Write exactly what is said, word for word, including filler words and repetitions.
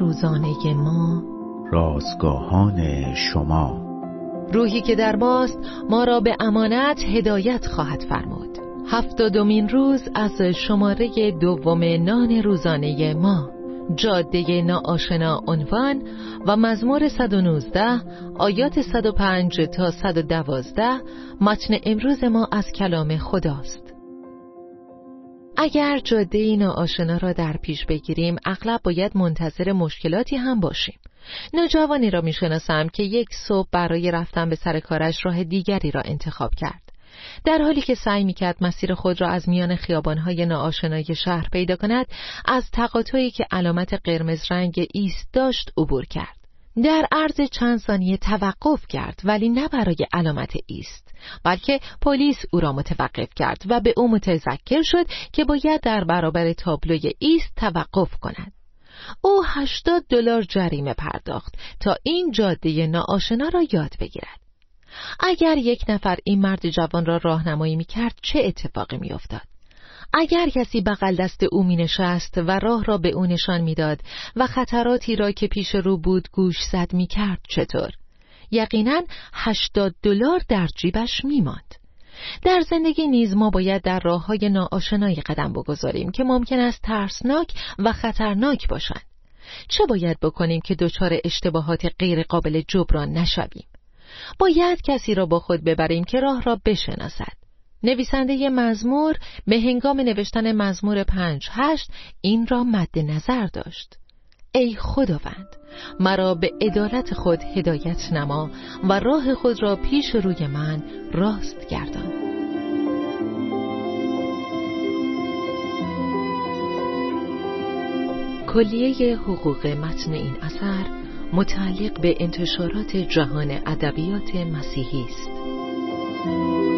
روزانه ما، رازگاهان شما، روحی که در ماست ما را به امانت هدایت خواهد فرمود. هفتادمین روز از شماره دوم نان روزانه ما، جاده ناآشنا عنوان و مزمور صد و نوزده آیات صد و پنج تا صد و دوازده متن امروز ما از کلام خداست. اگر جاده ناآشنا را در پیش بگیریم، اغلب باید منتظر مشکلاتی هم باشیم. نوجوانی را میشناسم که یک صبح برای رفتن به سر کارش راه دیگری را انتخاب کرد، در حالی که سعی میکرد مسیر خود را از میان خیابانهای ناآشنای شهر پیدا کند، از تقاطعی که علامت قرمز رنگ ایست داشت عبور کرد. در عرض چند ثانیه توقف کرد، ولی نه برای علامت ایست، بلکه پلیس او را متوقف کرد و به او متذکر شد که باید در برابر تابلوی ایست توقف کند. او هشتاد دلار جریمه پرداخت تا این جاده ناآشنا را یاد بگیرد. اگر یک نفر این مرد جوان را راهنمایی می‌کرد، چه اتفاقی می‌افتاد؟ اگر کسی بغل دست او می‌نشست و راه را به او نشان می‌داد و خطراتی را که پیش رو بود گوشزد می‌کرد، چطور؟ یقیناً هشتاد دلار در جیبش می‌ماند. در زندگی نیز ما باید در راه‌های ناآشنایی قدم بگذاریم که ممکن است ترسناک و خطرناک باشند. چه باید بکنیم که دچار اشتباهات غیرقابل جبران نشویم؟ باید کسی را با خود ببریم که راه را بشناسد. نویسنده مزمور به هنگام نوشتن مزمور پنج هشت این را مد نظر داشت: ای خداوند، مرا به عدالت خود هدایت نما و راه خود را پیش روی من راست گردان. کلیه حقوق متن این اثر متعلق به انتشارات جهان ادبیات مسیحی است.